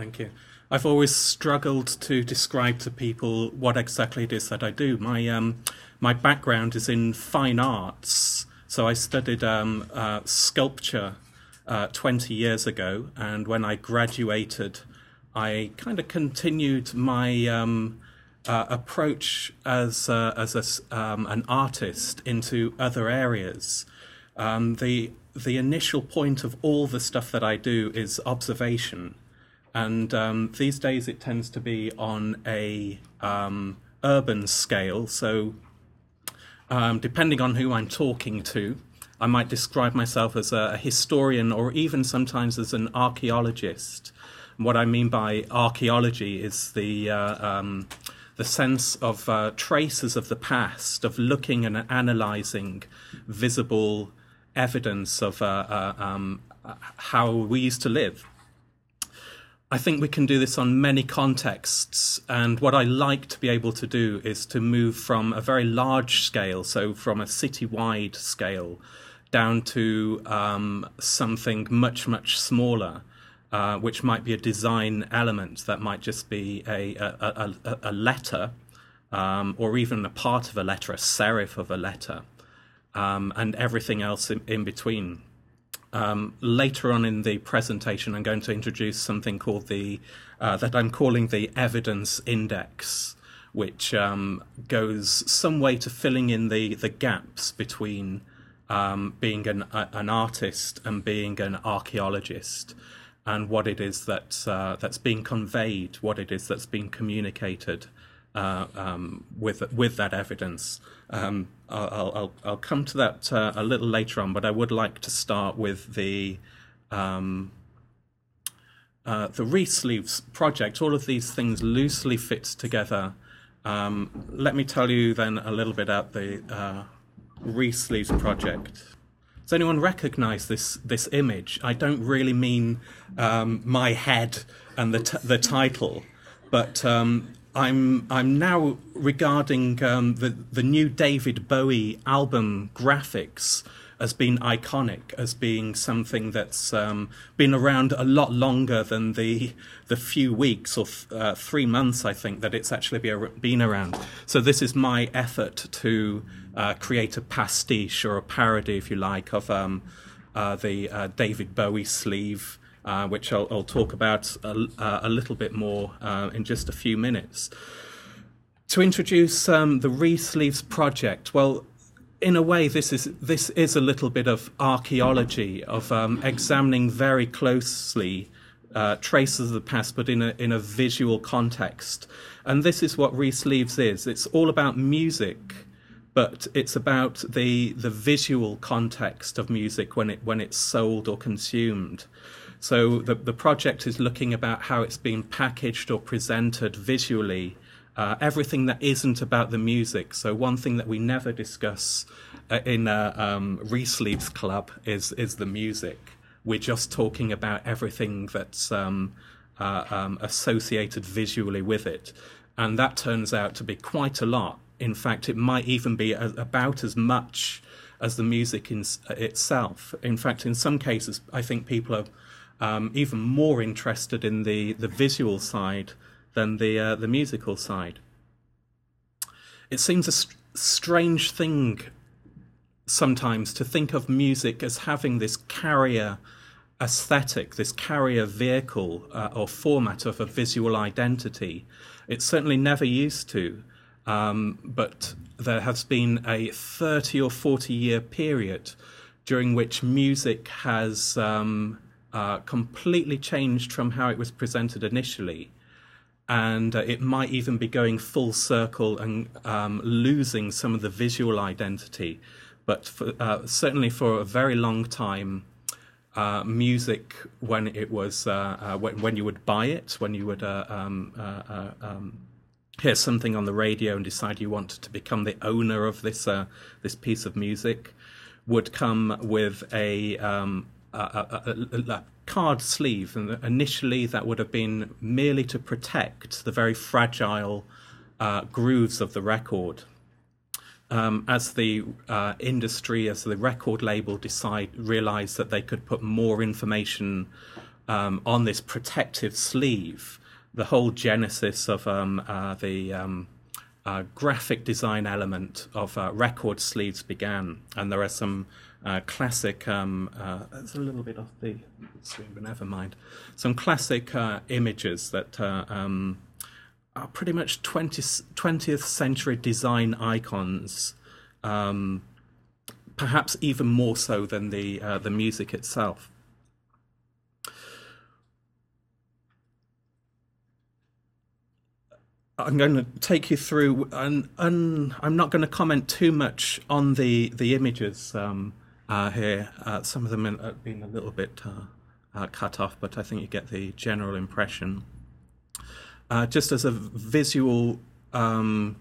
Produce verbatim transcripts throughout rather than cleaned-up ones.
Thank you. I've always struggled to describe to people what exactly it is that I do. My um, my background is in fine arts, so I studied um, uh, sculpture uh, twenty years ago, and when I graduated, I kind of continued my um, uh, approach as uh, as a, um, an artist into other areas. Um, the the initial point of all the stuff that I do is observation. And um, these days it tends to be on a um, urban scale. So um, depending on who I'm talking to, I might describe myself as a historian or even sometimes as an archaeologist. And what I mean by archaeology is the, uh, um, the sense of uh, traces of the past, of looking and analysing visible evidence of uh, uh, um, how we used to live. I think we can do this on many contexts, and what I like to be able to do is to move from a very large scale, so from a city-wide scale, down to um, something much, much smaller, uh, which might be a design element that might just be a, a, a, a letter, um, or even a part of a letter, a serif of a letter, um, and everything else in, in between. Um, later on in the presentation, I'm going to introduce something called the uh, that I'm calling the Evidence Index, which um, goes some way to filling in the the gaps between um, being an a, an artist and being an archaeologist, and what it is that's uh, that's being conveyed, what it is that's being communicated uh, um, with with that evidence. Um, I'll, I'll, I'll come to that uh, a little later on, but I would like to start with the um, uh, the Re-Sleeves project. All of these things loosely fit together. Um, let me tell you then a little bit about the uh, Re-Sleeves project. Does anyone recognise this this image? I don't really mean um, my head and the t the title, but. Um, I'm I'm now regarding um, the the new David Bowie album graphics as being iconic, as being something that's um, been around a lot longer than the the few weeks or th uh, three months I think that it's actually be been around. So this is my effort to uh, create a pastiche or a parody, if you like, of um, uh, the uh, David Bowie sleeve. Uh, which I'll, I'll talk about a, uh, a little bit more uh, in just a few minutes. To introduce um, the Re-Sleeves project, well, in a way, this is this is a little bit of archaeology, of um, examining very closely uh, traces of the past, but in a in a visual context. And this is what Re-Sleeves is. It's all about music, but it's about the the visual context of music when it when it's sold or consumed. So the, the project is looking about how it's being packaged or presented visually, uh, everything that isn't about the music. So one thing that we never discuss uh, in uh, um, Re-Sleeves Club is, is the music. We're just talking about everything that's um, uh, um, associated visually with it. And that turns out to be quite a lot. In fact, it might even be a, about as much as the music in, uh, itself. In fact, in some cases, I think people are Um, even more interested in the, the visual side than the, uh, the musical side. It seems a st strange thing sometimes to think of music as having this carrier aesthetic, this carrier vehicle uh, or format of a visual identity. It certainly never used to, um, but there has been a thirty or forty year period during which music has um, Uh, completely changed from how it was presented initially, and uh, it might even be going full circle and um, losing some of the visual identity. But for, uh, certainly for a very long time, uh, music, when it was uh, uh, when, when you would buy it, when you would uh, um, uh, uh, um, hear something on the radio and decide you wanted to become the owner of this uh, this piece of music, would come with a um, Uh, a, a, a card sleeve, and initially that would have been merely to protect the very fragile uh, grooves of the record. Um, as the uh, industry, as the record label decide, realised that they could put more information um, on this protective sleeve, the whole genesis of um, uh, the um, uh, graphic design element of uh, record sleeves began. And there are some uh, classic, um, uh, that's a little bit off the screen, but never mind, some classic uh, images that uh, um, are pretty much twentieth century design icons, um, perhaps even more so than the uh, the music itself. I'm going to take you through, and, and I'm not going to comment too much on the the images um, uh, here. Uh, some of them have been a little bit uh, uh, cut off, but I think you get the general impression. Uh, just as a visual um,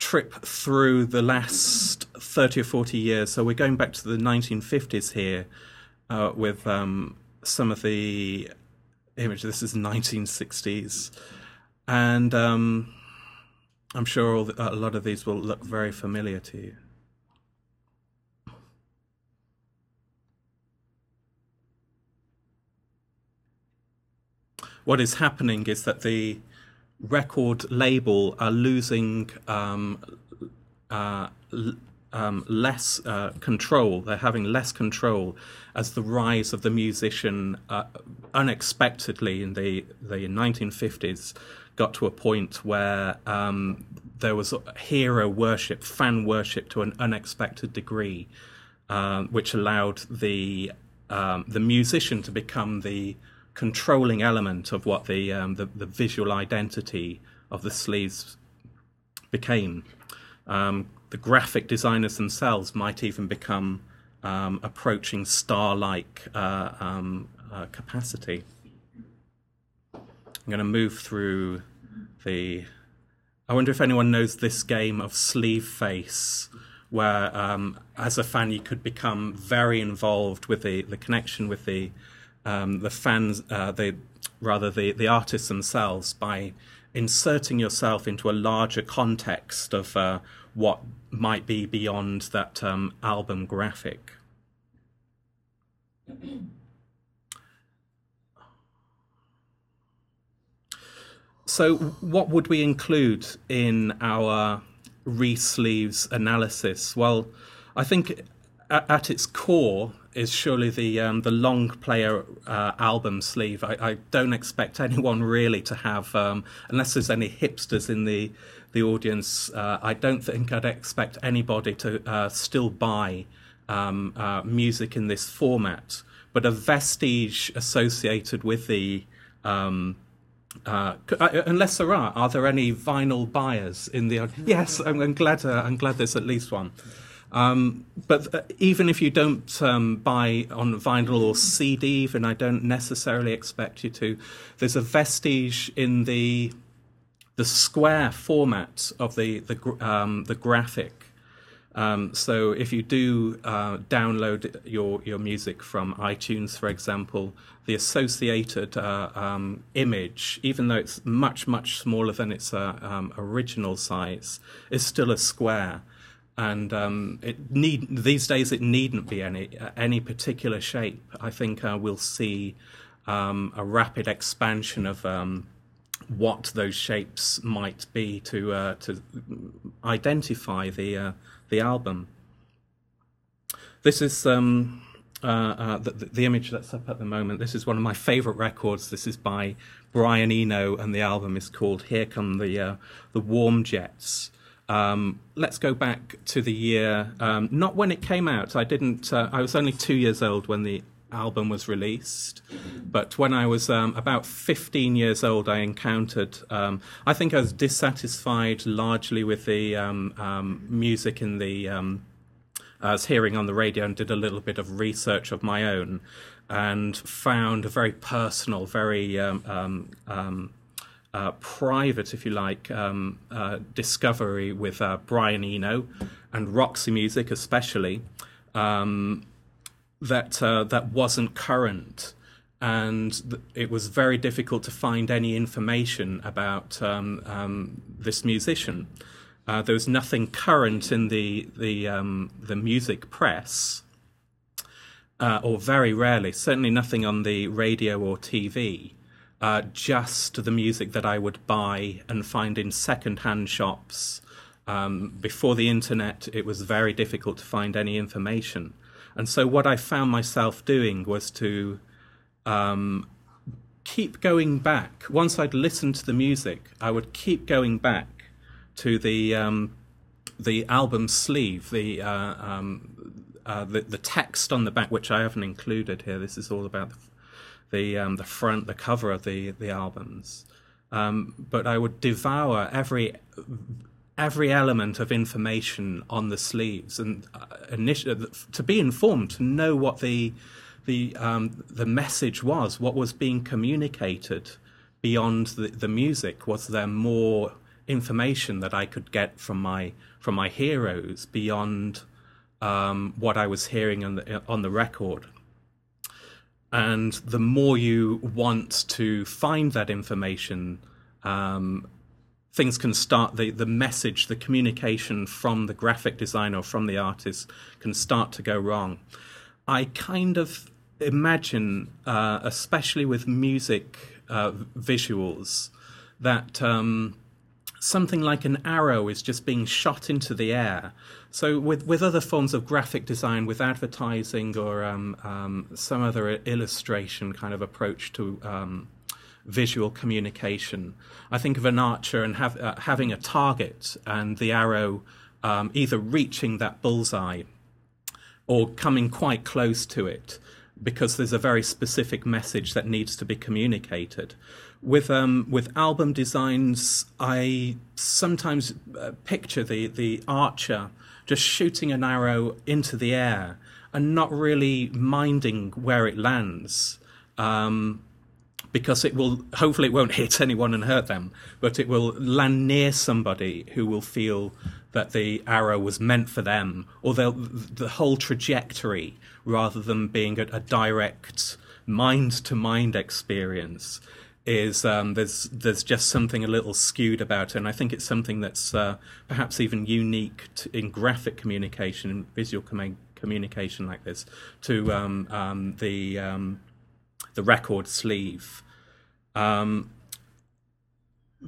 trip through the last thirty or forty years, so we're going back to the nineteen fifties here uh, with um, some of the images. This is nineteen sixties. And um, I'm sure all the, a lot of these will look very familiar to you. What is happening is that the record label are losing um, uh, um, less uh, control. They're having less control as the rise of the musician uh, unexpectedly in the, the nineteen fifties got to a point where um, there was hero worship, fan worship to an unexpected degree, uh, which allowed the um, the musician to become the controlling element of what the, um, the the visual identity of the sleeves became. Um, the graphic designers themselves might even become um, approaching star-like uh, um, uh, capacity. I'm going to move through the... I wonder if anyone knows this game of Sleeve Face, where um, as a fan you could become very involved with the, the connection with the um, the fans, uh, the rather the, the artists themselves, by inserting yourself into a larger context of uh, what might be beyond that um, album graphic. So what would we include in our Re-Sleeves analysis? Well, I think at its core is surely the um, the long player uh, album sleeve. I, I don't expect anyone really to have, um, unless there's any hipsters in the, the audience, uh, I don't think I'd expect anybody to uh, still buy um, uh, music in this format. But a vestige associated with the... Um, Uh, unless there are, are there any vinyl buyers in the... Yes, I'm, I'm glad. Uh, I'm glad there's at least one. Um, but uh, even if you don't um, buy on vinyl or C D, even, I don't necessarily expect you to. There's a vestige in the the square format of the the um, the graphic. Um, so if you do uh, download your, your music from iTunes, for example, the associated uh, um, image, even though it's much, much smaller than its uh, um, original size, is still a square. And um, it need, these days it needn't be any, any particular shape. I think uh, we'll see um, a rapid expansion of um, what those shapes might be to, uh, to identify the... Uh, the album. This is um, uh, uh, the, the image that's up at the moment. This is one of my favourite records. This is by Brian Eno, and the album is called Here Come the uh, the Warm Jets. Um, let's go back to the year, um, not when it came out. I didn't. Uh, I was only two years old when the album was released, but when I was um, about fifteen years old, I encountered, um, I think I was dissatisfied largely with the um, um, music in the, um, I was hearing on the radio, and did a little bit of research of my own and found a very personal, very um, um, um, uh, private, if you like, um, uh, discovery with uh, Brian Eno and Roxy Music especially. Um, that uh, that wasn't current, and th it was very difficult to find any information about um, um, this musician. Uh, there was nothing current in the the, um, the music press, uh, or very rarely, certainly nothing on the radio or T V, uh, just the music that I would buy and find in second-hand shops. Um, before the internet, it was very difficult to find any information. And so what I found myself doing was to um, keep going back. Once I'd listened to the music, I would keep going back to the um, the album sleeve, the, uh, um, uh, the the text on the back, which I haven't included here. This is all about the the, um, the front, the cover of the the albums. Um, but I would devour every. every element of information on the sleeves, and uh, initially to be informed, to know what the the um, the message was, what was being communicated beyond the, the music. Was there more information that I could get from my from my heroes beyond um, what I was hearing on the on the record? And the more you want to find that information, Um, things can start, the, the message, the communication from the graphic designer or from the artist can start to go wrong. I kind of imagine, uh, especially with music uh, visuals, that um, something like an arrow is just being shot into the air. So with, with other forms of graphic design, with advertising or um, um, some other illustration kind of approach to um visual communication, I think of an archer and have, uh, having a target and the arrow um, either reaching that bullseye or coming quite close to it, because there's a very specific message that needs to be communicated. With um, with album designs, I sometimes uh, picture the the archer just shooting an arrow into the air and not really minding where it lands. Um, Because it will, hopefully it won't hit anyone and hurt them, but it will land near somebody who will feel that the arrow was meant for them, or the whole trajectory, rather than being a, a direct mind-to-mind experience, is um, there's there's just something a little skewed about it. And I think it's something that's uh, perhaps even unique to, in graphic communication, in visual com- communication like this, to um, um, the um, the record sleeve. Um,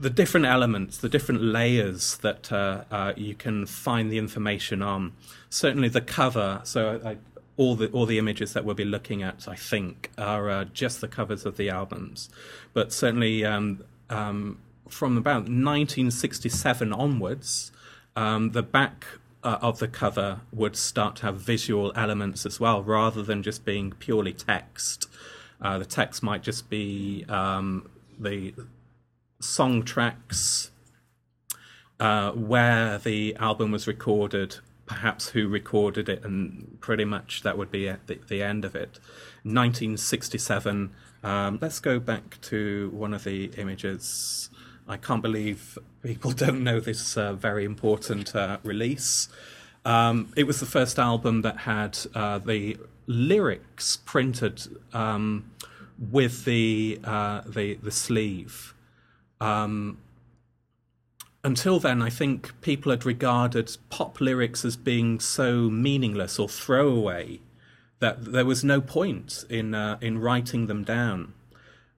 the different elements, the different layers that uh, uh, you can find the information on. Certainly the cover. So I, I, all the all the images that we'll be looking at, I think, are uh, just the covers of the albums. But certainly um, um, from about nineteen sixty-seven onwards, um, the back uh, of the cover would start to have visual elements as well, rather than just being purely text. Uh, the text might just be um, the song tracks, uh, where the album was recorded, perhaps who recorded it, and pretty much that would be at the, the end of it. nineteen sixty-seven, um, let's go back to one of the images. I can't believe people don't know this uh, very important uh, release. Um, it was the first album that had uh, the lyrics printed um, with the, uh, the the sleeve. Um, until then, I think people had regarded pop lyrics as being so meaningless or throwaway that there was no point in uh, in writing them down.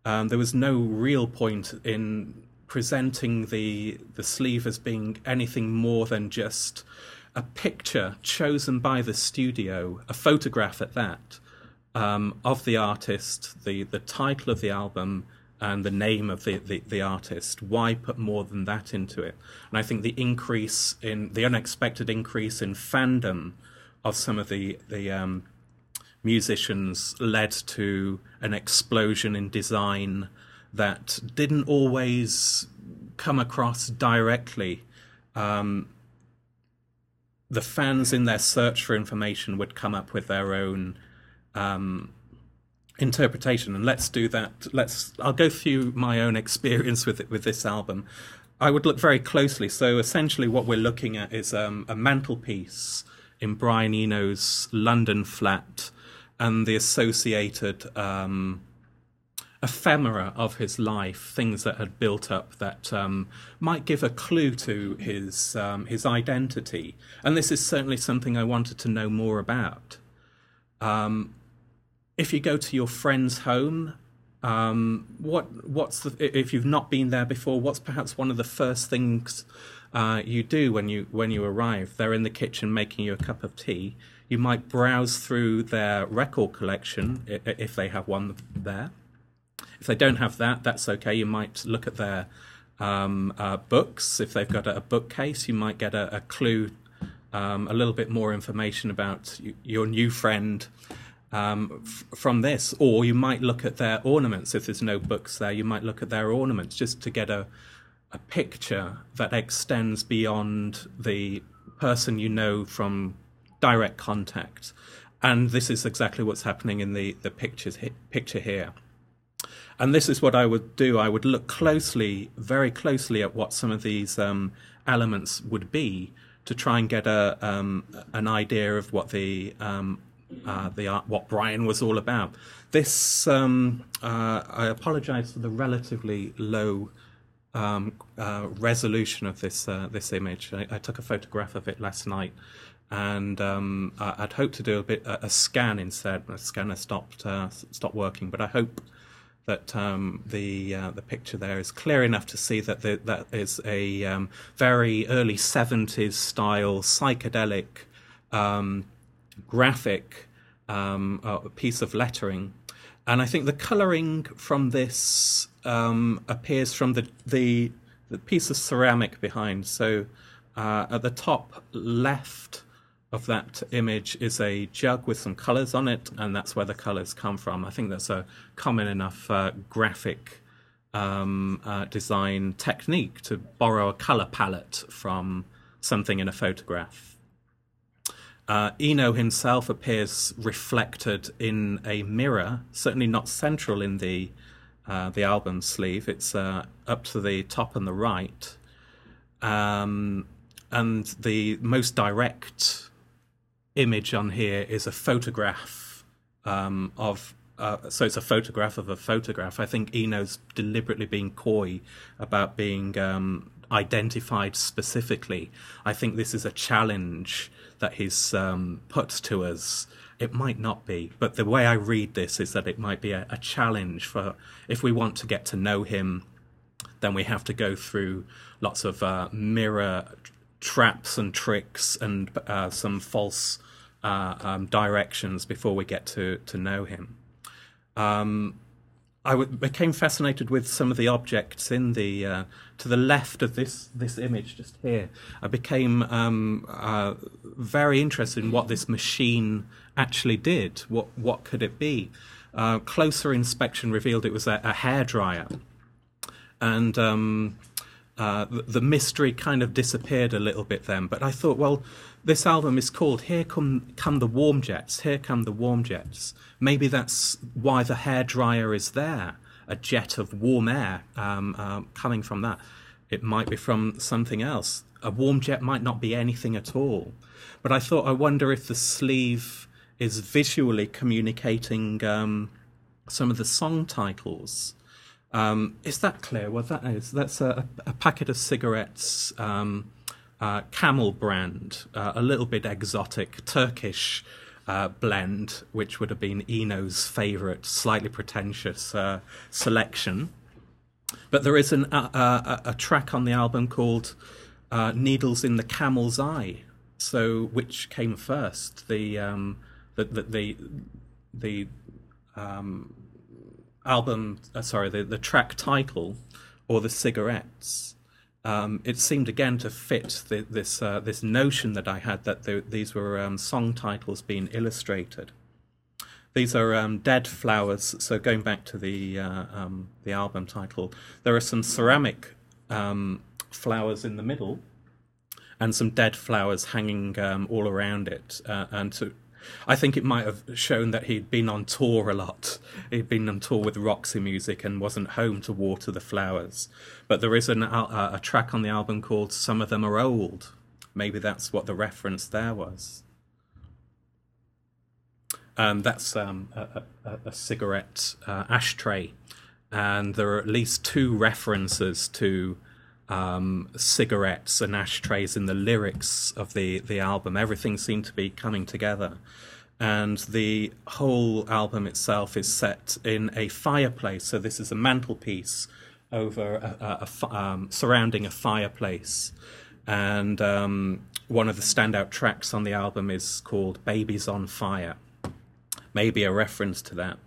Um, there was no real point in presenting the the sleeve as being anything more than just a picture chosen by the studio, a photograph at that, um, of the artist, the, the title of the album, and the name of the, the, the artist. Why put more than that into it? And I think the increase in, the unexpected increase in fandom of some of the, the um, musicians led to an explosion in design that didn't always come across directly. Um, The fans, in their search for information, would come up with their own um, interpretation, and let's do that. Let's. I'll go through my own experience with it, with this album. I would look very closely. So essentially, what we're looking at is um, a mantelpiece in Brian Eno's London flat, and the associated um, ephemera of his life, things that had built up that um, might give a clue to his um, his identity. And this is certainly something I wanted to know more about. Um, if you go to your friend's home, um, what what's the, if you've not been there before, what's perhaps one of the first things uh, you do when you when you arrive? They're in the kitchen making you a cup of tea. You might browse through their record collection if they have one there. If they don't have that, that's okay. You might look at their um, uh, books. If they've got a bookcase, you might get a, a clue, um, a little bit more information about y- your new friend um, f- from this. Or you might look at their ornaments. If there's no books there, you might look at their ornaments just to get a, a picture that extends beyond the person you know from direct contact. And this is exactly what's happening in the, the pictures, picture here. And this is what I would do. I would look closely, very closely at what some of these um, elements would be to try and get a um, an idea of what the um, uh, the art, what Brian was all about. This, um, uh, I apologize for the relatively low um, uh, resolution of this, uh, this image. I, I took a photograph of it last night. And um, I'd hope to do a bit a scan instead. My scanner stopped uh, stopped working, but I hope that um, the uh, the picture there is clear enough to see that the, that is a um, very early seventies style psychedelic um, graphic um, uh, piece of lettering. And I think the colouring from this um, appears from the, the the piece of ceramic behind. So uh, at the top left of that image is a jug with some colours on it, and that's where the colours come from. I think that's a common enough uh, graphic um, uh, design technique to borrow a colour palette from something in a photograph. Uh, Eno himself appears reflected in a mirror, certainly not central in the uh, the album sleeve. It's uh, up to the top and the right. Um, and the most direct image on here is a photograph um, of, uh, so it's a photograph of a photograph. I think Eno's deliberately being coy about being um, identified specifically. I think this is a challenge that he's um, put to us. It might not be, but the way I read this is that it might be a, a challenge for, if we want to get to know him, then we have to go through lots of uh, mirror traps and tricks and uh, some false uh, um, directions before we get to, to know him. Um, I w- became fascinated with some of the objects in the uh, to the left of this this image just here. I became um, uh, very interested in what this machine actually did. What what could it be? Uh, closer inspection revealed it was a, a hairdryer, and um, Uh, the mystery kind of disappeared a little bit then, but I thought, well, this album is called Here Come Come the Warm Jets, Here Come the Warm Jets. Maybe that's why the hairdryer is there, a jet of warm air um, uh, coming from that. It might be from something else. A warm jet might not be anything at all. But I thought, I wonder if the sleeve is visually communicating um, some of the song titles. Um, is that clear? Well, that is. That's a, a packet of cigarettes, um, uh, Camel brand, uh, a little bit exotic, Turkish uh, blend, which would have been Eno's favourite, slightly pretentious uh, selection. But there is an, a, a, a track on the album called uh, Needles in the Camel's Eye. So, which came first? The um, the the the, the um, album, uh, sorry, the, the track title, or the cigarettes. Um, it seemed again to fit the, this uh, this notion that I had that the, these were um, song titles being illustrated. These are um, dead flowers. So going back to the uh, um, the album title, there are some ceramic um, flowers in the middle, and some dead flowers hanging um, all around it, uh, and to. I think it might have shown that he'd been on tour a lot. He'd been on tour with Roxy Music and wasn't home to water the flowers. But there is an, uh, a track on the album called Some of Them Are Old. Maybe that's what the reference there was. Um, that's um, a, a, a cigarette uh, ashtray. And there are at least two references to Um, cigarettes and ashtrays in the lyrics of the, the album. Everything seemed to be coming together. and the whole album itself is set in a fireplace. So this is a mantelpiece over a, a, a, um, surrounding a fireplace. And um, one of the standout tracks on the album is called Babies on Fire, maybe a reference to that.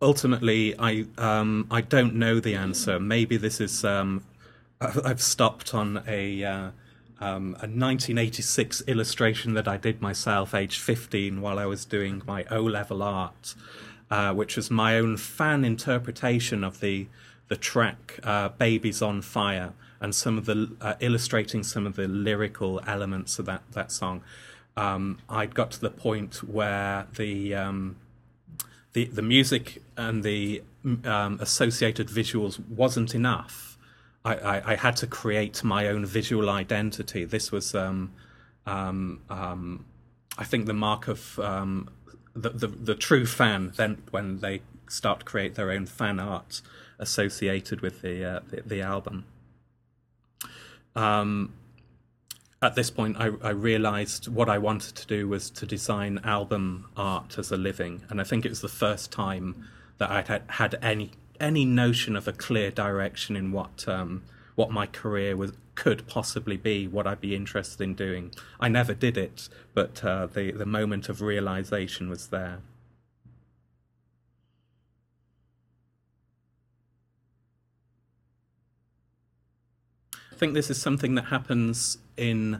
Ultimately, I um, I don't know the answer. Maybe this is, um, I've stopped on a, uh, um, a nineteen eighty-six illustration that I did myself, age fifteen, while I was doing my O-level art, uh, which was my own fan interpretation of the, the track uh, Babies on Fire, and some of the uh, illustrating some of the lyrical elements of that, that song. Um, I'd got to the point where the... Um, The, the music and the um, associated visuals wasn't enough. I, I, I had to create my own visual identity. This was, um, um, um, I think, the mark of um, the, the, the true fan, then when they start to create their own fan art associated with the, uh, the, the album. Um, At this point, I, I realized what I wanted to do was to design album art as a living. And I think it was the first time that I had had any any notion of a clear direction in what um, what my career was, could possibly be, what I'd be interested in doing. I never did it, but uh, the, the moment of realization was there. I think this is something that happens in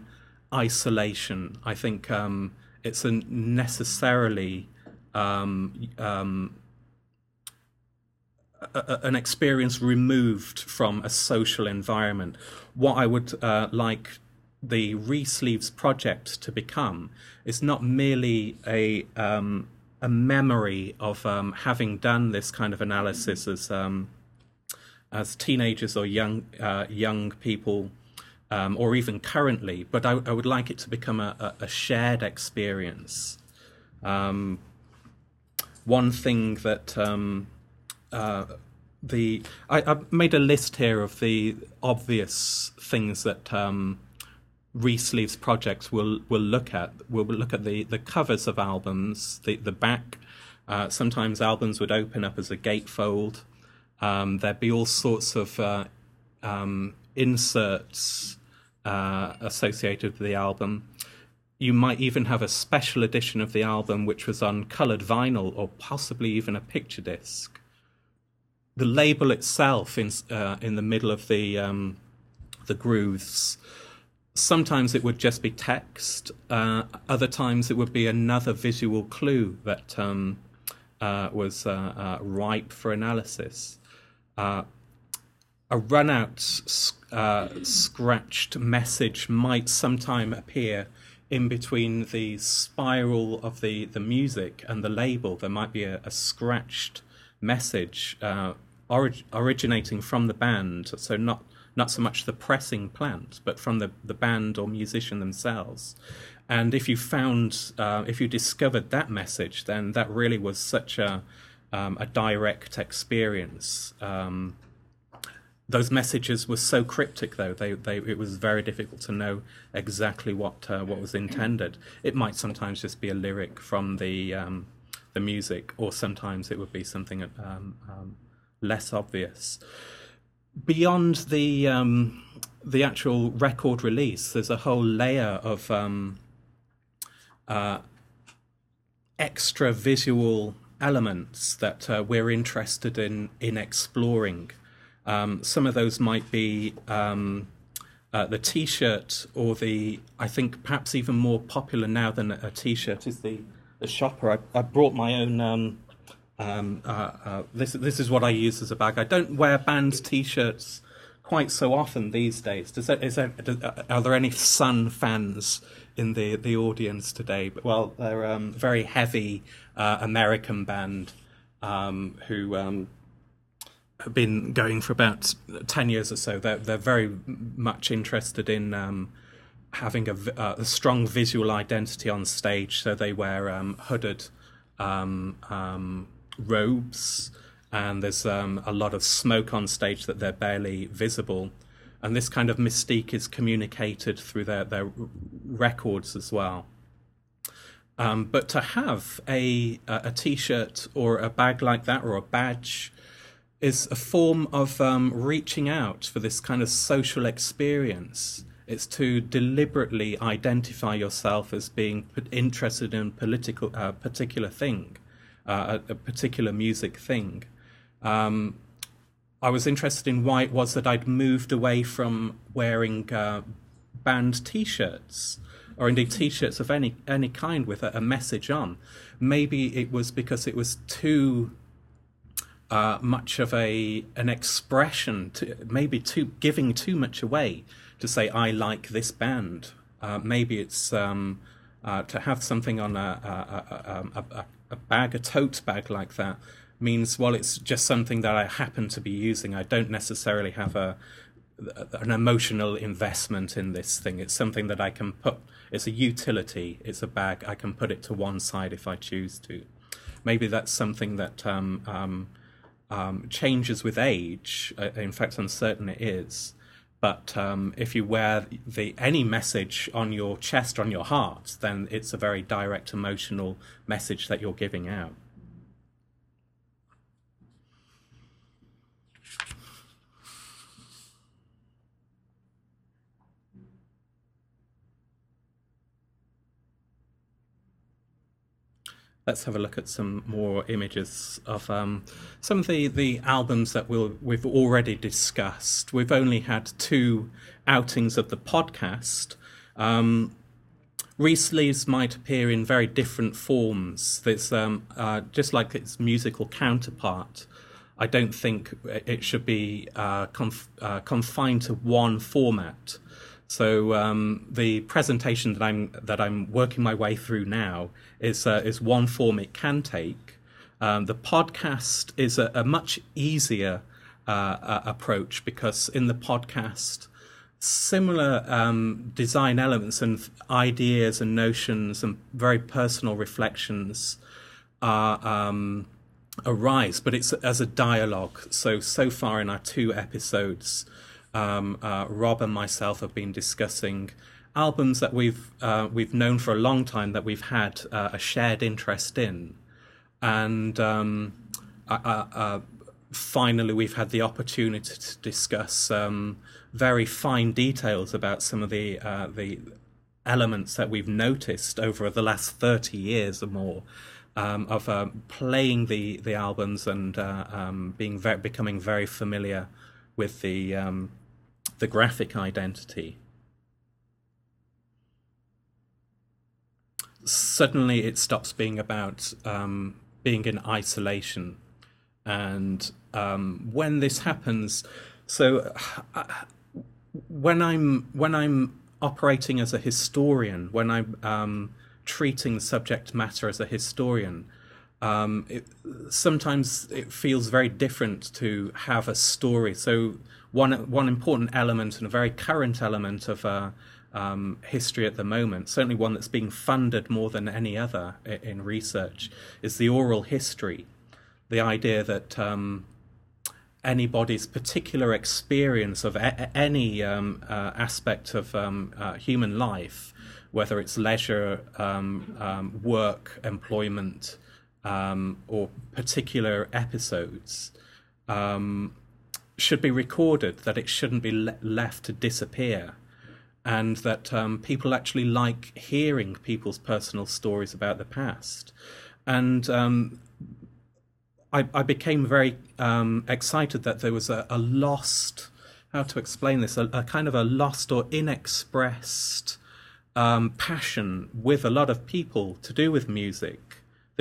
isolation. I think um, it's a necessarily um, um, a, a, an experience removed from a social environment. What I would uh, like the Re-Sleeves project to become is not merely a um, a memory of um, having done this kind of analysis as um, as teenagers or young uh, young people, um, or even currently, but I, I would like it to become a, a shared experience. Um, one thing that um, uh, the I, I made a list here of the obvious things that um, Re-Sleeves projects will will look at. We'll look at the the covers of albums, the the back. Uh, sometimes albums would open up as a gatefold. Um, there'd be all sorts of uh, um, inserts uh, associated with the album. You might even have a special edition of the album which was on coloured vinyl or possibly even a picture disc. The label itself in, uh, in the middle of the, um, the grooves, sometimes it would just be text, uh, other times it would be another visual clue that um, uh, was uh, uh, ripe for analysis. Uh, a run-out, uh, scratched message might sometime appear in between the spiral of the, the music and the label. There might be a, a scratched message uh, orig originating from the band, so not, not so much the pressing plant, but from the, the band or musician themselves. And if you found, uh, if you discovered that message, then that really was such a... Um, a direct experience. Um, those messages were so cryptic, though they, they it was very difficult to know exactly what uh, what was intended. It might sometimes just be a lyric from the um, the music, or sometimes it would be something um, um, less obvious. Beyond the um, the actual record release, there's a whole layer of um, uh, extra visual elements that uh, we're interested in in exploring. Um, some of those might be um, uh, the T-shirt, or the, I think perhaps even more popular now than a T-shirt is the the shopper. I, I brought my own. Um, um, uh, uh, this this is what I use as a bag. I don't wear band T-shirts quite so often these days. Does that, is that, does, are there any Sun fans in the the audience today? But, well, they're um, very heavy uh, American band um, who um, have been going for about ten years or so. They're they're very much interested in um, having a, a strong visual identity on stage. So they wear um, hooded um, um, robes. And there's um, a lot of smoke on stage that they're barely visible. And this kind of mystique is communicated through their, their records as well. Um, but to have a, a, a T-shirt or a bag like that or a badge is a form of um, reaching out for this kind of social experience. It's to deliberately identify yourself as being interested in political, uh, particular thing, uh, a, a particular music thing. Um, I was interested in why it was that I'd moved away from wearing uh, band T-shirts, or indeed T-shirts of any any kind with a, a message on. Maybe it was because it was too uh, much of a an expression, to, maybe too giving too much away. To say, I like this band. Uh, maybe it's um, uh, to have something on a a, a, a a bag, a tote bag like that, means, well, it's just something that I happen to be using. I don't necessarily have a an emotional investment in this thing. It's something that I can put, it's a utility, it's a bag, I can put it to one side if I choose to. Maybe that's something that um, um, um, changes with age. In fact, I'm certain it is. But um, if you wear the any message on your chest, on your heart, then it's a very direct emotional message that you're giving out. Let's have a look at some more images of um, some of the, the albums that we'll, we've already discussed. We've only had two outings of the podcast. Um, Re-Sleeves might appear in very different forms. It's, um, uh, just like its musical counterpart, I don't think it should be uh, conf uh, confined to one format. So um, the presentation that I'm that I'm working my way through now is uh, is one form it can take. Um, the podcast is a, a much easier uh, uh, approach, because in the podcast, similar um, design elements and ideas and notions and very personal reflections are um, arise, but it's as a dialogue. So so far in our two episodes, Um, uh, Rob and myself have been discussing albums that we've uh, we've known for a long time, that we've had uh, a shared interest in, and um, uh, uh, uh, finally we've had the opportunity to discuss um, very fine details about some of the uh, the elements that we've noticed over the last thirty years or more um, of uh, playing the the albums and uh, um, being very, becoming very familiar with the um, the graphic identity. Suddenly it stops being about um, being in isolation. And um, when this happens, so uh, when I'm when I'm operating as a historian, when I'm um, treating subject matter as a historian, Um, it, sometimes it feels very different to have a story. So one one important element, and a very current element of uh, um, history at the moment, certainly one that's being funded more than any other in, in research, is the oral history. The idea that um, anybody's particular experience of a any um, uh, aspect of um, uh, human life, whether it's leisure, um, um, work, employment, Um, or particular episodes, um, should be recorded, that it shouldn't be le left to disappear, and that um, people actually like hearing people's personal stories about the past. And um, I, I became very um, excited that there was a, a lost, how to explain this, a, a kind of a lost or inexpressed um, passion with a lot of people to do with music,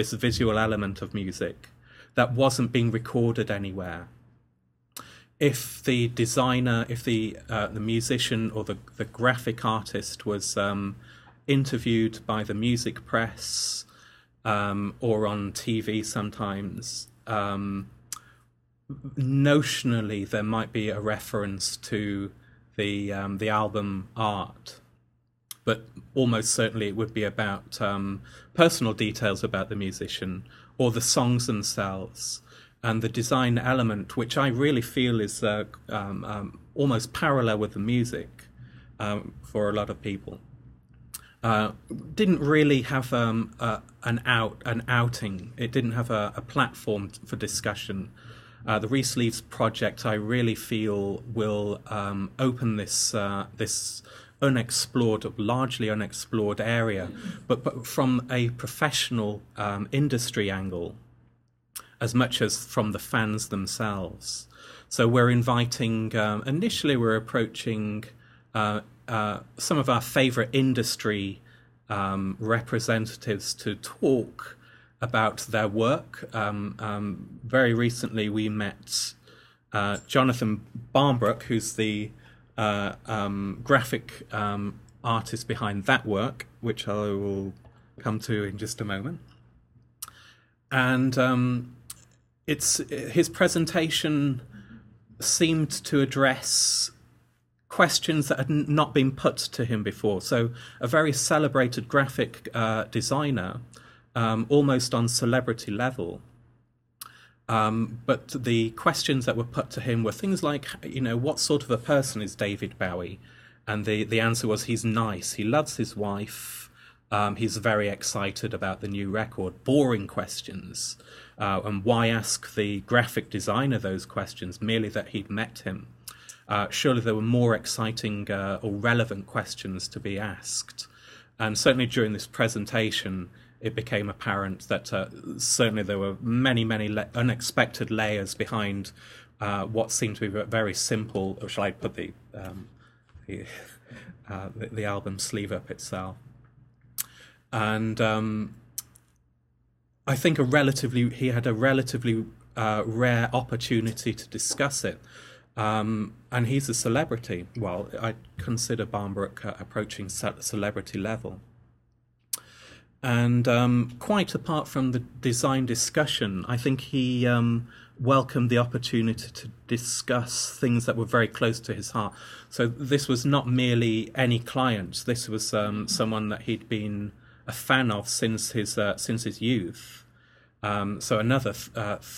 this visual element of music that wasn't being recorded anywhere. If the designer, if the uh, the musician or the, the graphic artist was um, interviewed by the music press um, or on T V sometimes, um, notionally there might be a reference to the, um, the album art, but almost certainly it would be about um, personal details about the musician or the songs themselves. And the design element, which I really feel is uh, um, um, almost parallel with the music um, for a lot of people, uh, didn't really have um, uh, an out an outing. It didn't have a, a platform for discussion. Uh, the Re-Sleeves project, I really feel, will um, open this uh, this unexplored, largely unexplored area, but, but from a professional um, industry angle, as much as from the fans themselves. So we're inviting. Um, initially, we're approaching uh, uh, some of our favourite industry um, representatives to talk about their work. Um, um, very recently we met uh, Jonathan Barnbrook, who's the uh, um, graphic um, artist behind that work, which I will come to in just a moment. And um, it's his presentation seemed to address questions that had not been put to him before. So a very celebrated graphic uh, designer, Um, almost on celebrity level. Um, but the questions that were put to him were things like, you know, what sort of a person is David Bowie? And the, the answer was, he's nice, he loves his wife, um, he's very excited about the new record. Boring questions. Uh, and why ask the graphic designer those questions? Merely that he'd met him. Uh, surely there were more exciting uh, or relevant questions to be asked. And certainly during this presentation, it became apparent that uh, certainly there were many, many le unexpected layers behind uh, what seemed to be very simple, or shall I put the, um, the, uh, the, the album sleeve up itself. And um, I think a relatively, he had a relatively uh, rare opportunity to discuss it. Um, and he's a celebrity. Well, I consider Barnbrook uh, approaching ce celebrity level. And um, quite apart from the design discussion, I think he um, welcomed the opportunity to discuss things that were very close to his heart. So this was not merely any client. This was um, someone that he'd been a fan of since his uh, since his youth. Um, so another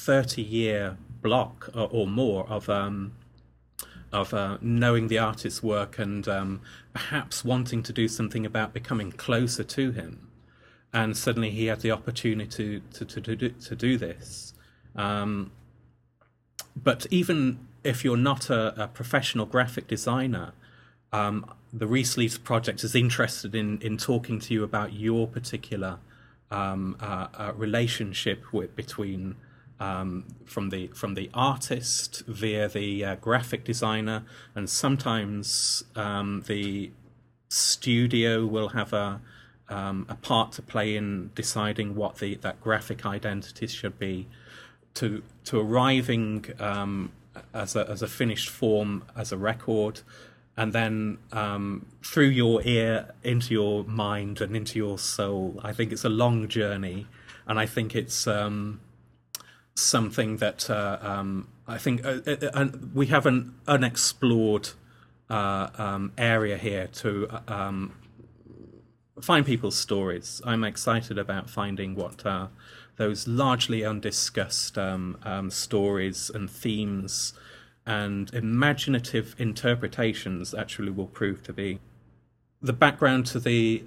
thirty-year block or, or more of um, of uh, knowing the artist's work and um, perhaps wanting to do something about becoming closer to him. And suddenly he had the opportunity to to to do, to do this. Um, but even if you're not a, a professional graphic designer, um, the Re-Sleeves project is interested in in talking to you about your particular um, uh, uh, relationship with between um, from the from the artist via the uh, graphic designer, and sometimes um, the studio will have a Um, a part to play in deciding what the that graphic identity should be, to to arriving um, as a as a finished form as a record, and then um, through your ear into your mind and into your soul. I think it's a long journey, and I think it's um, something that uh, um, I think uh, uh, we have an unexplored uh, um, area here to. Um, Find people's stories. I'm excited about finding what uh, those largely undiscussed um, um, stories and themes and imaginative interpretations actually will prove to be. The background to the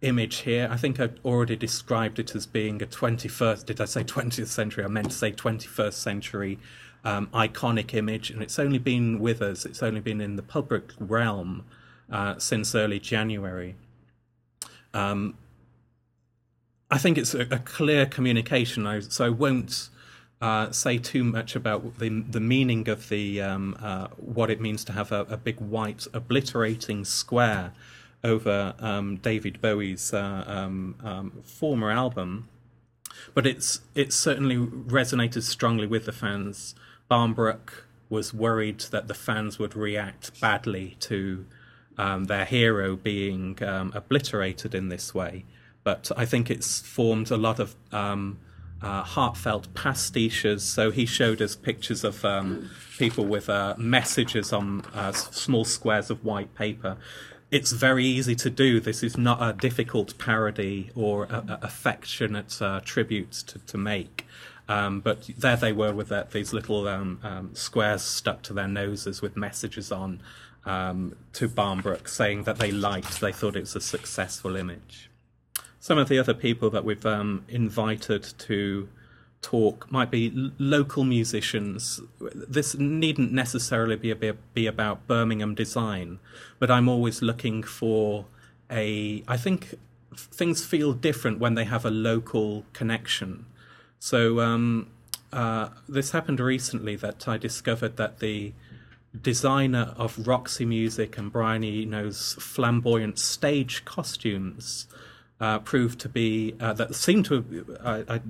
image here, I think I've already described it as being a twenty-first, did I say twentieth century? I meant to say twenty-first century um, iconic image, and it's only been with us, it's only been in the public realm uh, since early January. Um, I think it's a, a clear communication, I, so I won't uh, say too much about the the meaning of the um, uh, what it means to have a, a big white obliterating square over um, David Bowie's uh, um, um, former album, but it's it certainly resonated strongly with the fans. Barnbrook was worried that the fans would react badly to. Um, their hero being um, obliterated in this way. But I think it's formed a lot of um, uh, heartfelt pastiches. So he showed us pictures of um, people with uh, messages on uh, small squares of white paper. It's very easy to do. This is not a difficult parody or a, a affectionate uh, tribute to, to make. Um, but there they were with that, these little um, um, squares stuck to their noses with messages on um, to Barnbrook saying that they liked, they thought it was a successful image. Some of the other people that we've um, invited to talk might be local musicians. This needn't necessarily be, a, be about Birmingham design, but I'm always looking for a... I think things feel different when they have a local connection. So um, uh, this happened recently that I discovered that the designer of Roxy Music and Brian Eno's flamboyant stage costumes uh, proved to be, uh, that seemed to, I, I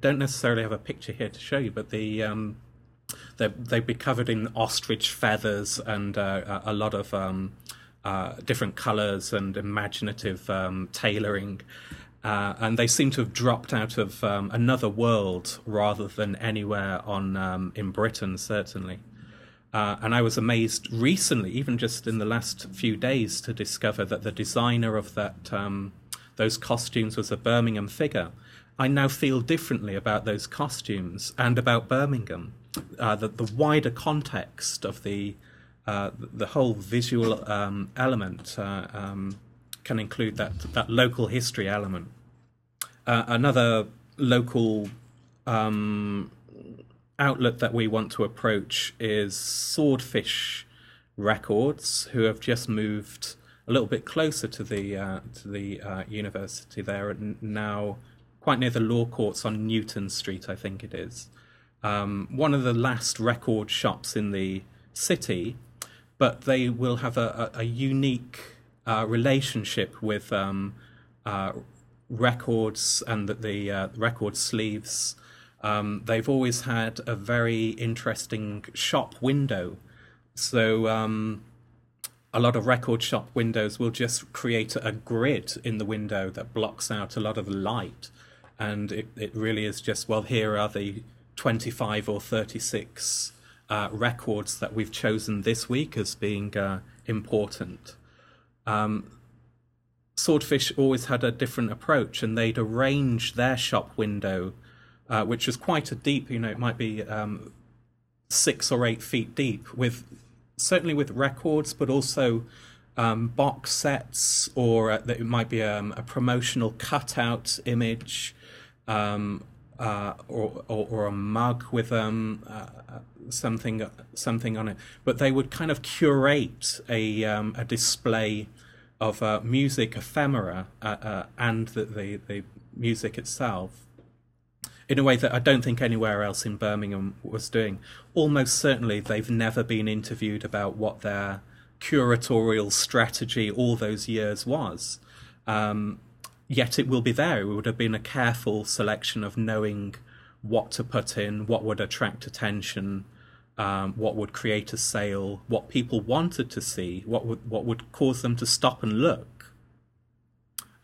don't necessarily have a picture here to show you, but the um, they'd be covered in ostrich feathers and uh, a lot of um, uh, different colours and imaginative um, tailoring. Uh, and they seem to have dropped out of um, another world rather than anywhere on um, in Britain, certainly. Uh, and I was amazed recently, even just in the last few days, to discover that the designer of that um, those costumes was a Birmingham figure. I now feel differently about those costumes and about Birmingham. Uh, that the wider context of the uh, the whole visual um, element uh, um, can include that that local history element. Uh, another local um, outlet that we want to approach is Swordfish Records, who have just moved a little bit closer to the uh, to the uh, university. They're now quite near the law courts on Newton Street, I think it is. Um, one of the last record shops in the city, but they will have a, a, a unique Uh, relationship with um, uh, records and the, the uh, record sleeves. Um, they've always had a very interesting shop window. So um, a lot of record shop windows will just create a grid in the window that blocks out a lot of light. And it, it really is just, well, here are the twenty-five or thirty-six uh, records that we've chosen this week as being uh, important. Um, Swordfish always had a different approach, and they'd arrange their shop window, uh, which was quite a deep, you know, it might be um, six or eight feet deep, with certainly with records, but also um, box sets, or uh, it might be um, a promotional cutout image, um, uh, or, or or a mug with um. Uh, something something on it, but they would kind of curate a um, a display of uh, music ephemera uh, uh, and the, the the music itself in a way that I don't think anywhere else in Birmingham was doing. Almost certainly they've never been interviewed about what their curatorial strategy all those years was, um, yet it will be there. It would have been a careful selection of knowing what to put in, what would attract attention, um, what would create a sale, what people wanted to see, what would what would cause them to stop and look.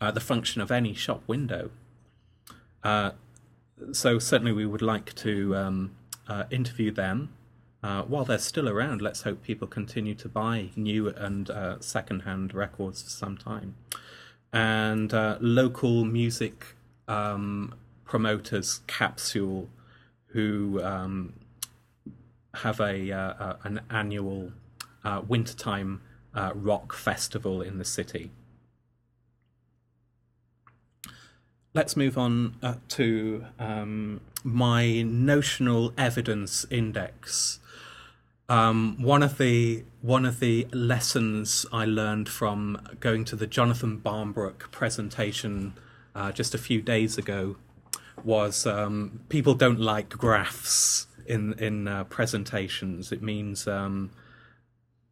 Uh, the function of any shop window. Uh, so certainly we would like to um, uh, interview them. Uh, while they're still around, let's hope people continue to buy new and uh, second-hand records for some time. And uh, local music um, promoters, Capsule, who um, have a uh, an annual uh, wintertime uh, rock festival in the city. Let's move on uh, to um, my notional evidence index. Um, one of the one of the lessons I learned from going to the Jonathan Barnbrook presentation uh, just a few days ago was um, people don't like graphs in in uh, presentations. It means um,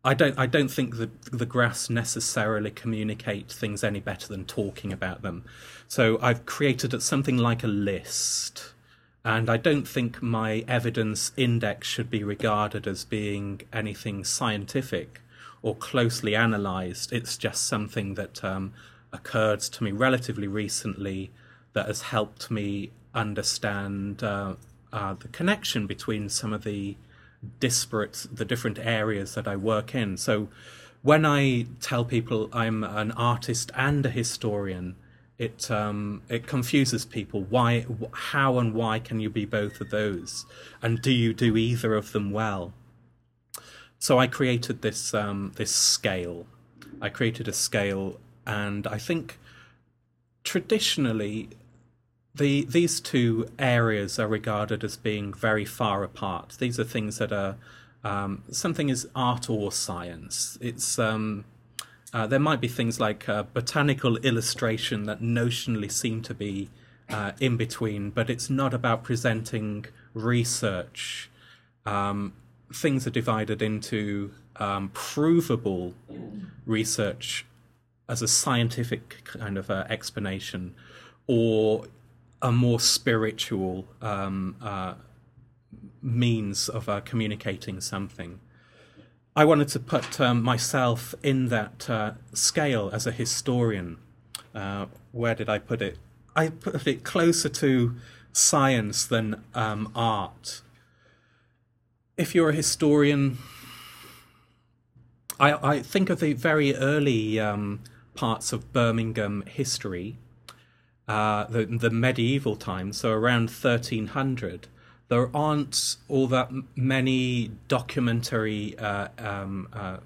I don't I don't think that the graphs necessarily communicate things any better than talking about them. So I've created something like a list, and I don't think my evidence index should be regarded as being anything scientific or closely analysed. It's just something that um, occurred to me relatively recently that has helped me understand uh, uh, the connection between some of the disparate, the different areas that I work in. So when I tell people I'm an artist and a historian, it um, it confuses people. Why, how, and why can you be both of those? And do you do either of them well? So I created this um, this scale. I created a scale, and I think traditionally, the these two areas are regarded as being very far apart. These are things that are um, something is art or science. It's um, uh, there might be things like uh, botanical illustration that notionally seem to be uh, in between, but it's not about presenting research. Um, things are divided into um, provable research as a scientific kind of uh, explanation, or a more spiritual um, uh, means of uh, communicating something. I wanted to put um, myself in that uh, scale as a historian. Uh, where did I put it? I put it closer to science than um, art. If you're a historian, I, I think of the very early um, parts of Birmingham history, Uh, the, the medieval times, so around thirteen hundred, there aren't all that many documentary, uh, um, uh,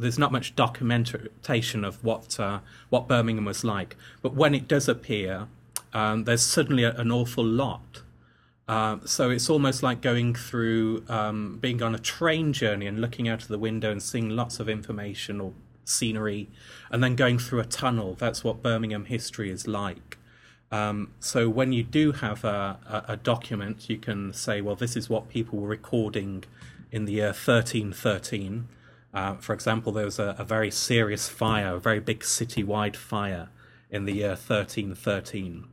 there's not much documentation of what uh, what Birmingham was like. But when it does appear, um, there's suddenly a, an awful lot. Uh, so it's almost like going through, um, being on a train journey and looking out of the window and seeing lots of information or scenery, and then going through a tunnel. That's what Birmingham history is like. Um, so when you do have a, a, a document, you can say, well, this is what people were recording in the year thirteen thirteen. Uh, for example, there was a, a very serious fire, a very big citywide fire in the year thirteen thirteen.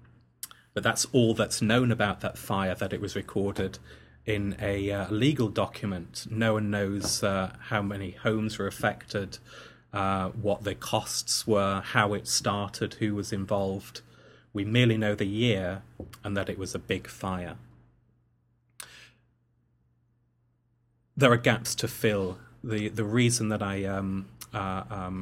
But that's all that's known about that fire, that it was recorded in a uh, legal document. No one knows uh, how many homes were affected, Uh, what the costs were, how it started, who was involved. We merely know the year and that it was a big fire. There are gaps to fill. The the reason that I um, uh, um,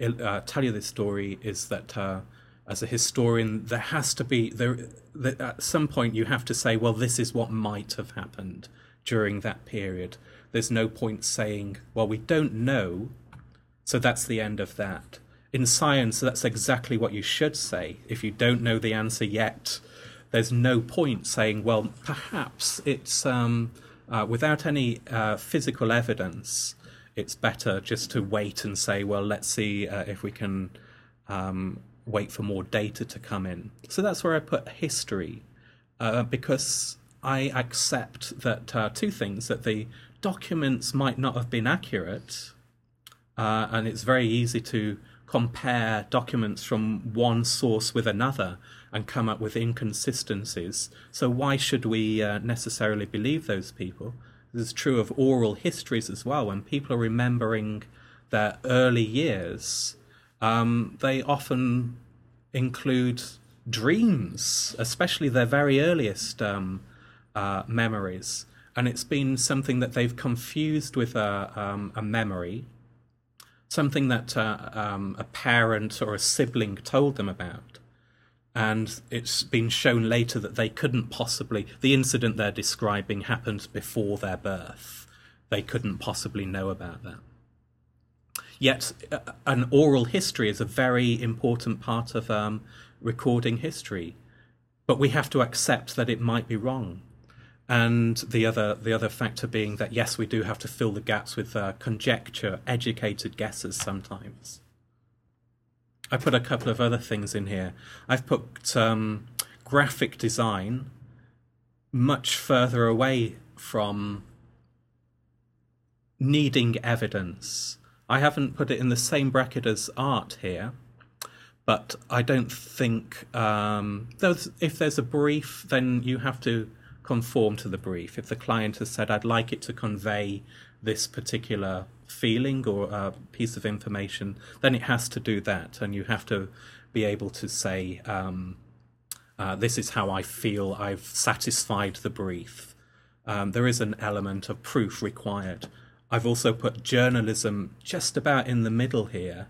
uh, tell you this story is that uh, as a historian, there has to be, there, there at some point you have to say, well, this is what might have happened during that period. There's no point saying, well, we don't know, so that's the end of that. In science, that's exactly what you should say. If you don't know the answer yet, there's no point saying, well, perhaps it's, um, uh, without any uh, physical evidence, it's better just to wait and say, well, let's see uh, if we can um, wait for more data to come in. So that's where I put history, uh, because I accept that uh, two things, that the documents might not have been accurate, Uh, and it's very easy to compare documents from one source with another and come up with inconsistencies. So why should we uh, necessarily believe those people? This is true of oral histories as well. When people are remembering their early years, um, they often include dreams, especially their very earliest um, uh, memories. And it's been something that they've confused with a, um, a memory, something that uh, um, a parent or a sibling told them about. And it's been shown later that they couldn't possibly, the incident they're describing happened before their birth. They couldn't possibly know about that. Yet uh, an oral history is a very important part of um, recording history, but we have to accept that it might be wrong. And the other the other factor being that, yes, we do have to fill the gaps with uh, conjecture, educated guesses sometimes. I put a couple of other things in here. I've put um, graphic design much further away from needing evidence. I haven't put it in the same bracket as art here, but I don't think... Um, there's, if there's a brief, then you have to conform to the brief. If the client has said, I'd like it to convey this particular feeling or uh, piece of information, then it has to do that. And you have to be able to say, um, uh, this is how I feel, I've satisfied the brief. Um, there is an element of proof required. I've also put journalism just about in the middle here.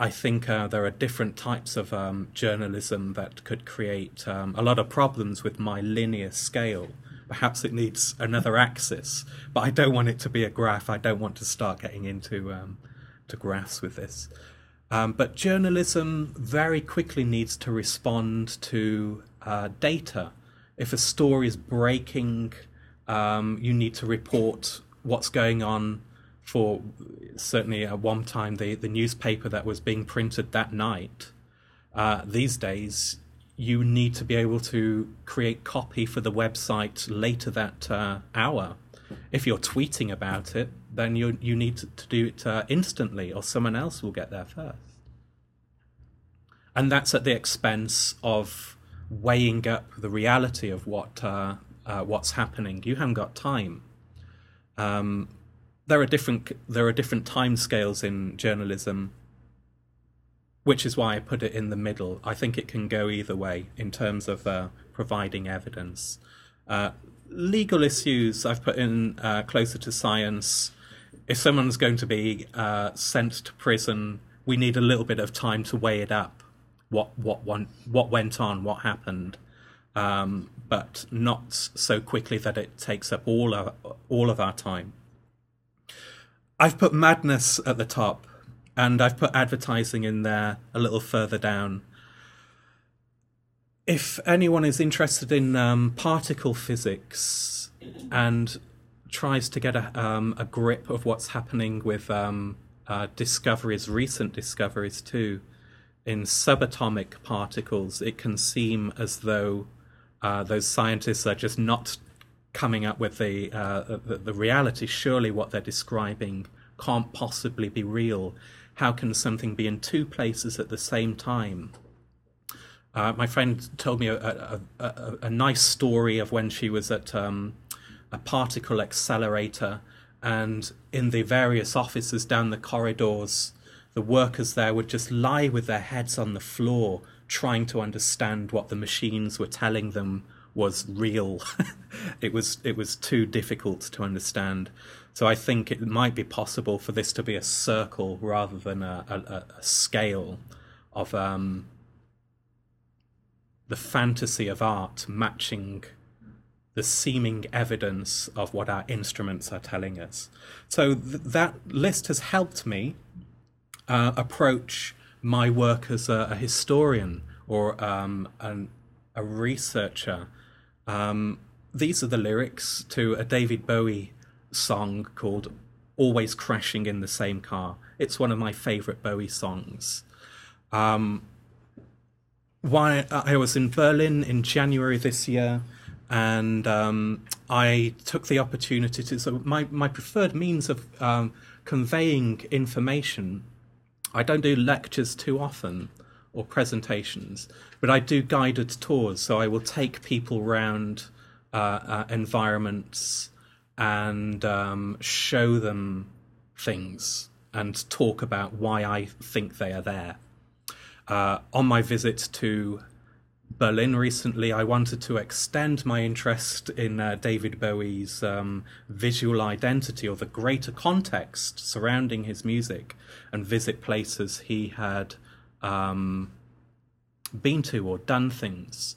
I think uh, there are different types of um, journalism that could create um, a lot of problems with my linear scale. Perhaps it needs another axis, but I don't want it to be a graph. I don't want to start getting into um, to graphs with this. Um, but journalism very quickly needs to respond to uh, data. If a story is breaking, um, you need to report what's going on. For certainly at one time, the, the newspaper that was being printed that night, uh, these days, you need to be able to create copy for the website later that uh, hour. If you're tweeting about it, then you you need to, to do it uh, instantly, or someone else will get there first. And that's at the expense of weighing up the reality of what uh, uh, what's happening. You haven't got time. Um, there are different there are different timescales in journalism, which is why I put it in the middle. I think it can go either way in terms of uh, providing evidence. Uh, legal issues I've put in uh, closer to science. If someone's going to be uh, sent to prison, we need a little bit of time to weigh it up. What what one, what went on? What happened? Um, but not so quickly that it takes up all our, all of our time. I've put madness at the top. And I've put advertising in there a little further down. If anyone is interested in um, particle physics and tries to get a, um, a grip of what's happening with um, uh, discoveries, recent discoveries too, in subatomic particles, it can seem as though uh, those scientists are just not coming up with the, uh, the, the reality. Surely what they're describing can't possibly be real. How can something be in two places at the same time? Uh, my friend told me a, a, a, a nice story of when she was at um, a particle accelerator, and in the various offices down the corridors, the workers there would just lie with their heads on the floor, trying to understand what the machines were telling them was real. It was it was too difficult to understand. So I think it might be possible for this to be a circle rather than a, a, a scale of um, the fantasy of art matching the seeming evidence of what our instruments are telling us. So th- that list has helped me uh, approach my work as a, a historian or um, an, a researcher. Um, these are the lyrics to a David Bowie song called Always Crashing in the Same Car. It's one of my favorite Bowie songs. Um, why I was in Berlin in January this year, and um, I took the opportunity to, so my, my preferred means of um, conveying information, I don't do lectures too often or presentations, but I do guided tours. So I will take people round uh, uh, environments and um, show them things and talk about why I think they are there. Uh, on my visit to Berlin recently, I wanted to extend my interest in uh, David Bowie's um, visual identity or the greater context surrounding his music, and visit places he had um, been to or done things.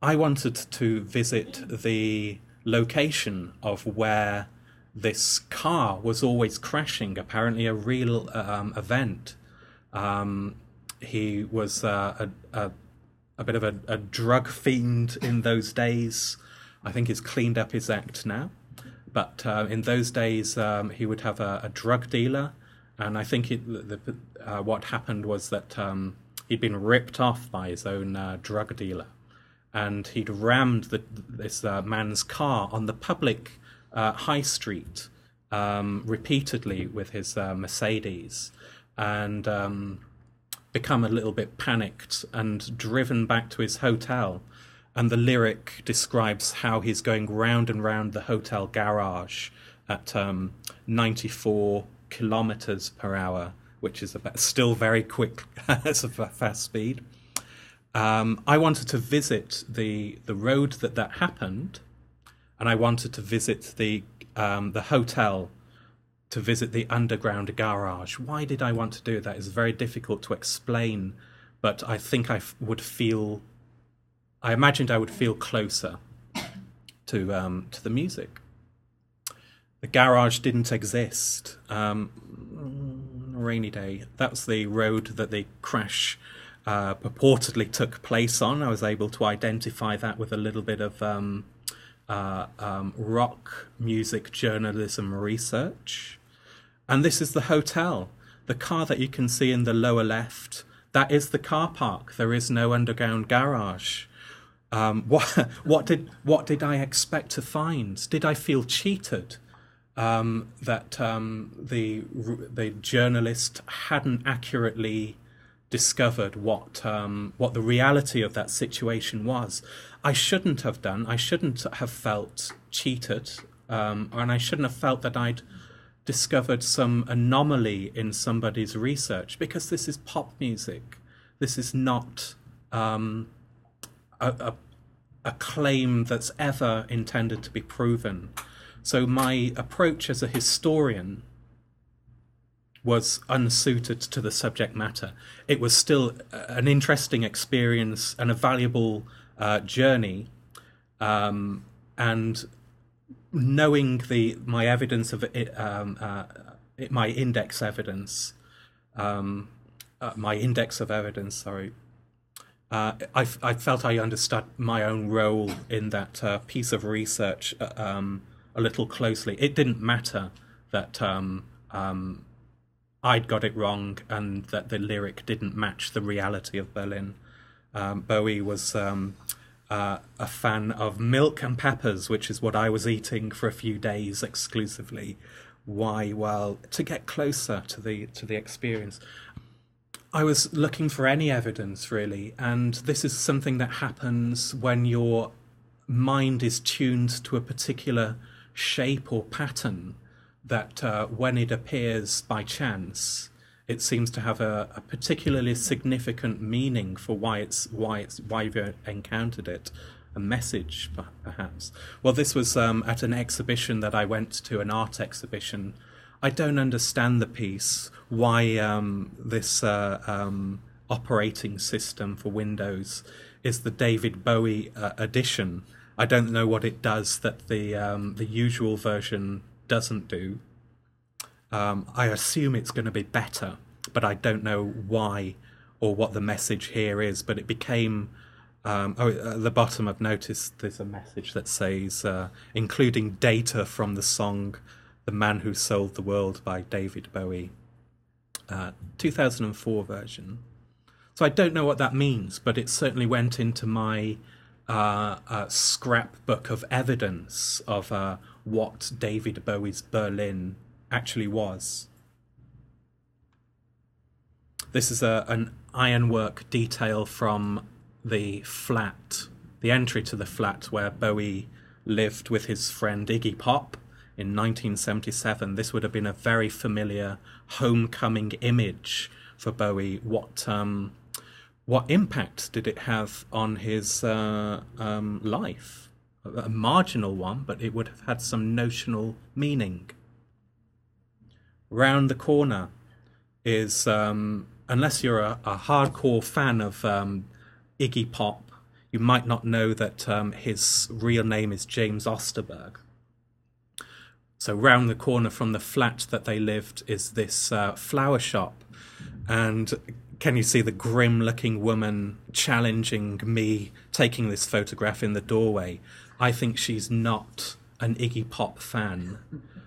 I wanted to visit the location of where this car was always crashing, apparently a real um, event. Um, he was uh, a, a, a bit of a, a drug fiend in those days. I think he's cleaned up his act now. But uh, in those days, um, he would have a, a drug dealer. And I think it, the, uh, what happened was that um, he'd been ripped off by his own uh, drug dealer. And he'd rammed the, this uh, man's car on the public uh, high street um, repeatedly with his uh, Mercedes, and um, become a little bit panicked and driven back to his hotel. And the lyric describes how he's going round and round the hotel garage at um, ninety-four kilometers per hour, which is about, still very quick. That's a fast speed. Um, I wanted to visit the the road that that happened, and I wanted to visit the um, the hotel to visit the underground garage. Why did I want to do that? It's very difficult to explain, but I think I f- would feel, I imagined I would feel closer to um, to the music. The garage didn't exist. Um, rainy day. That's the road that the crash uh, purportedly took place on. I was able to identify that with a little bit of um, uh, um, rock music journalism research. And this is the hotel. The car that you can see in the lower left, that is the car park. There is no underground garage. Um, what what did what did I expect to find? Did I feel cheated? Um, that um, the the journalist hadn't accurately discovered what um, what the reality of that situation was. I shouldn't have done. I shouldn't have felt cheated, um, and I shouldn't have felt that I'd discovered some anomaly in somebody's research, because this is pop music. This is not um, a, a a claim that's ever intended to be proven. So my approach as a historian was unsuited to the subject matter. It was still an interesting experience and a valuable uh, journey. Um, and knowing the my evidence of it, um, uh, it, my index evidence, um, uh, my index of evidence, sorry, Uh, I, I felt I understood my own role in that uh, piece of research. Uh, um, a little closely. It didn't matter that um, um, I'd got it wrong and that the lyric didn't match the reality of Berlin. Um, Bowie was um, uh, a fan of milk and peppers, which is what I was eating for a few days exclusively. Why? Well, to get closer to the to the experience. I was looking for any evidence, really, and this is something that happens when your mind is tuned to a particular shape or pattern, that uh, when it appears by chance, it seems to have a, a particularly significant meaning for why it's why it's why you've encountered it, a message perhaps. Well, this was um, at an exhibition that I went to, an art exhibition. I don't understand the piece, why um, this uh, um, operating system for Windows is the David Bowie uh, edition. I don't know what it does that the um, the usual version doesn't do. Um, I assume it's going to be better, but I don't know why or what the message here is. But it became... Um, oh, at the bottom I've noticed there's a message that says, uh, including data from the song The Man Who Sold the World by David Bowie. Uh, two thousand four version. So I don't know what that means, but it certainly went into my... Uh, a scrapbook of evidence of uh, what David Bowie's Berlin actually was. This is a, an ironwork detail from the flat, the entry to the flat where Bowie lived with his friend Iggy Pop in nineteen seventy-seven. This would have been a very familiar homecoming image for Bowie. What... Um, What impact did it have on his uh, um, life? A marginal one, but it would have had some notional meaning. Round the corner is, um, unless you're a, a hardcore fan of um, Iggy Pop, you might not know that um, his real name is James Osterberg. So round the corner from the flat that they lived is this uh, flower shop, and can you see the grim-looking woman challenging me, taking this photograph in the doorway? I think she's not an Iggy Pop fan,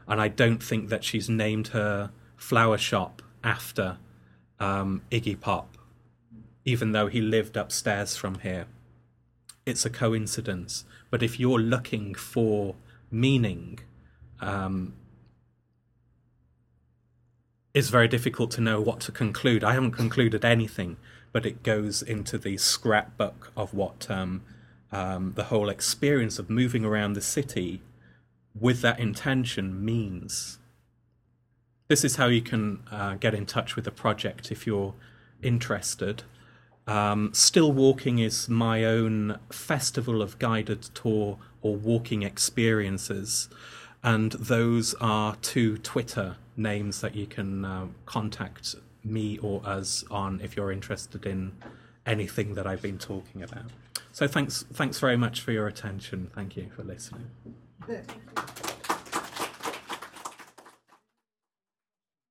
and I don't think that she's named her flower shop after um, Iggy Pop, even though he lived upstairs from here. It's a coincidence, but if you're looking for meaning, um, it's very difficult to know what to conclude. I haven't concluded anything, but it goes into the scrapbook of what um, um, the whole experience of moving around the city with that intention means. This is how you can uh, get in touch with the project if you're interested. Um, Still Walking is my own festival of guided tour or walking experiences, and those are two Twitter names that you can uh, contact me or us on if you're interested in anything that I've been talking about. So thanks, thanks very much for your attention. Thank you for listening.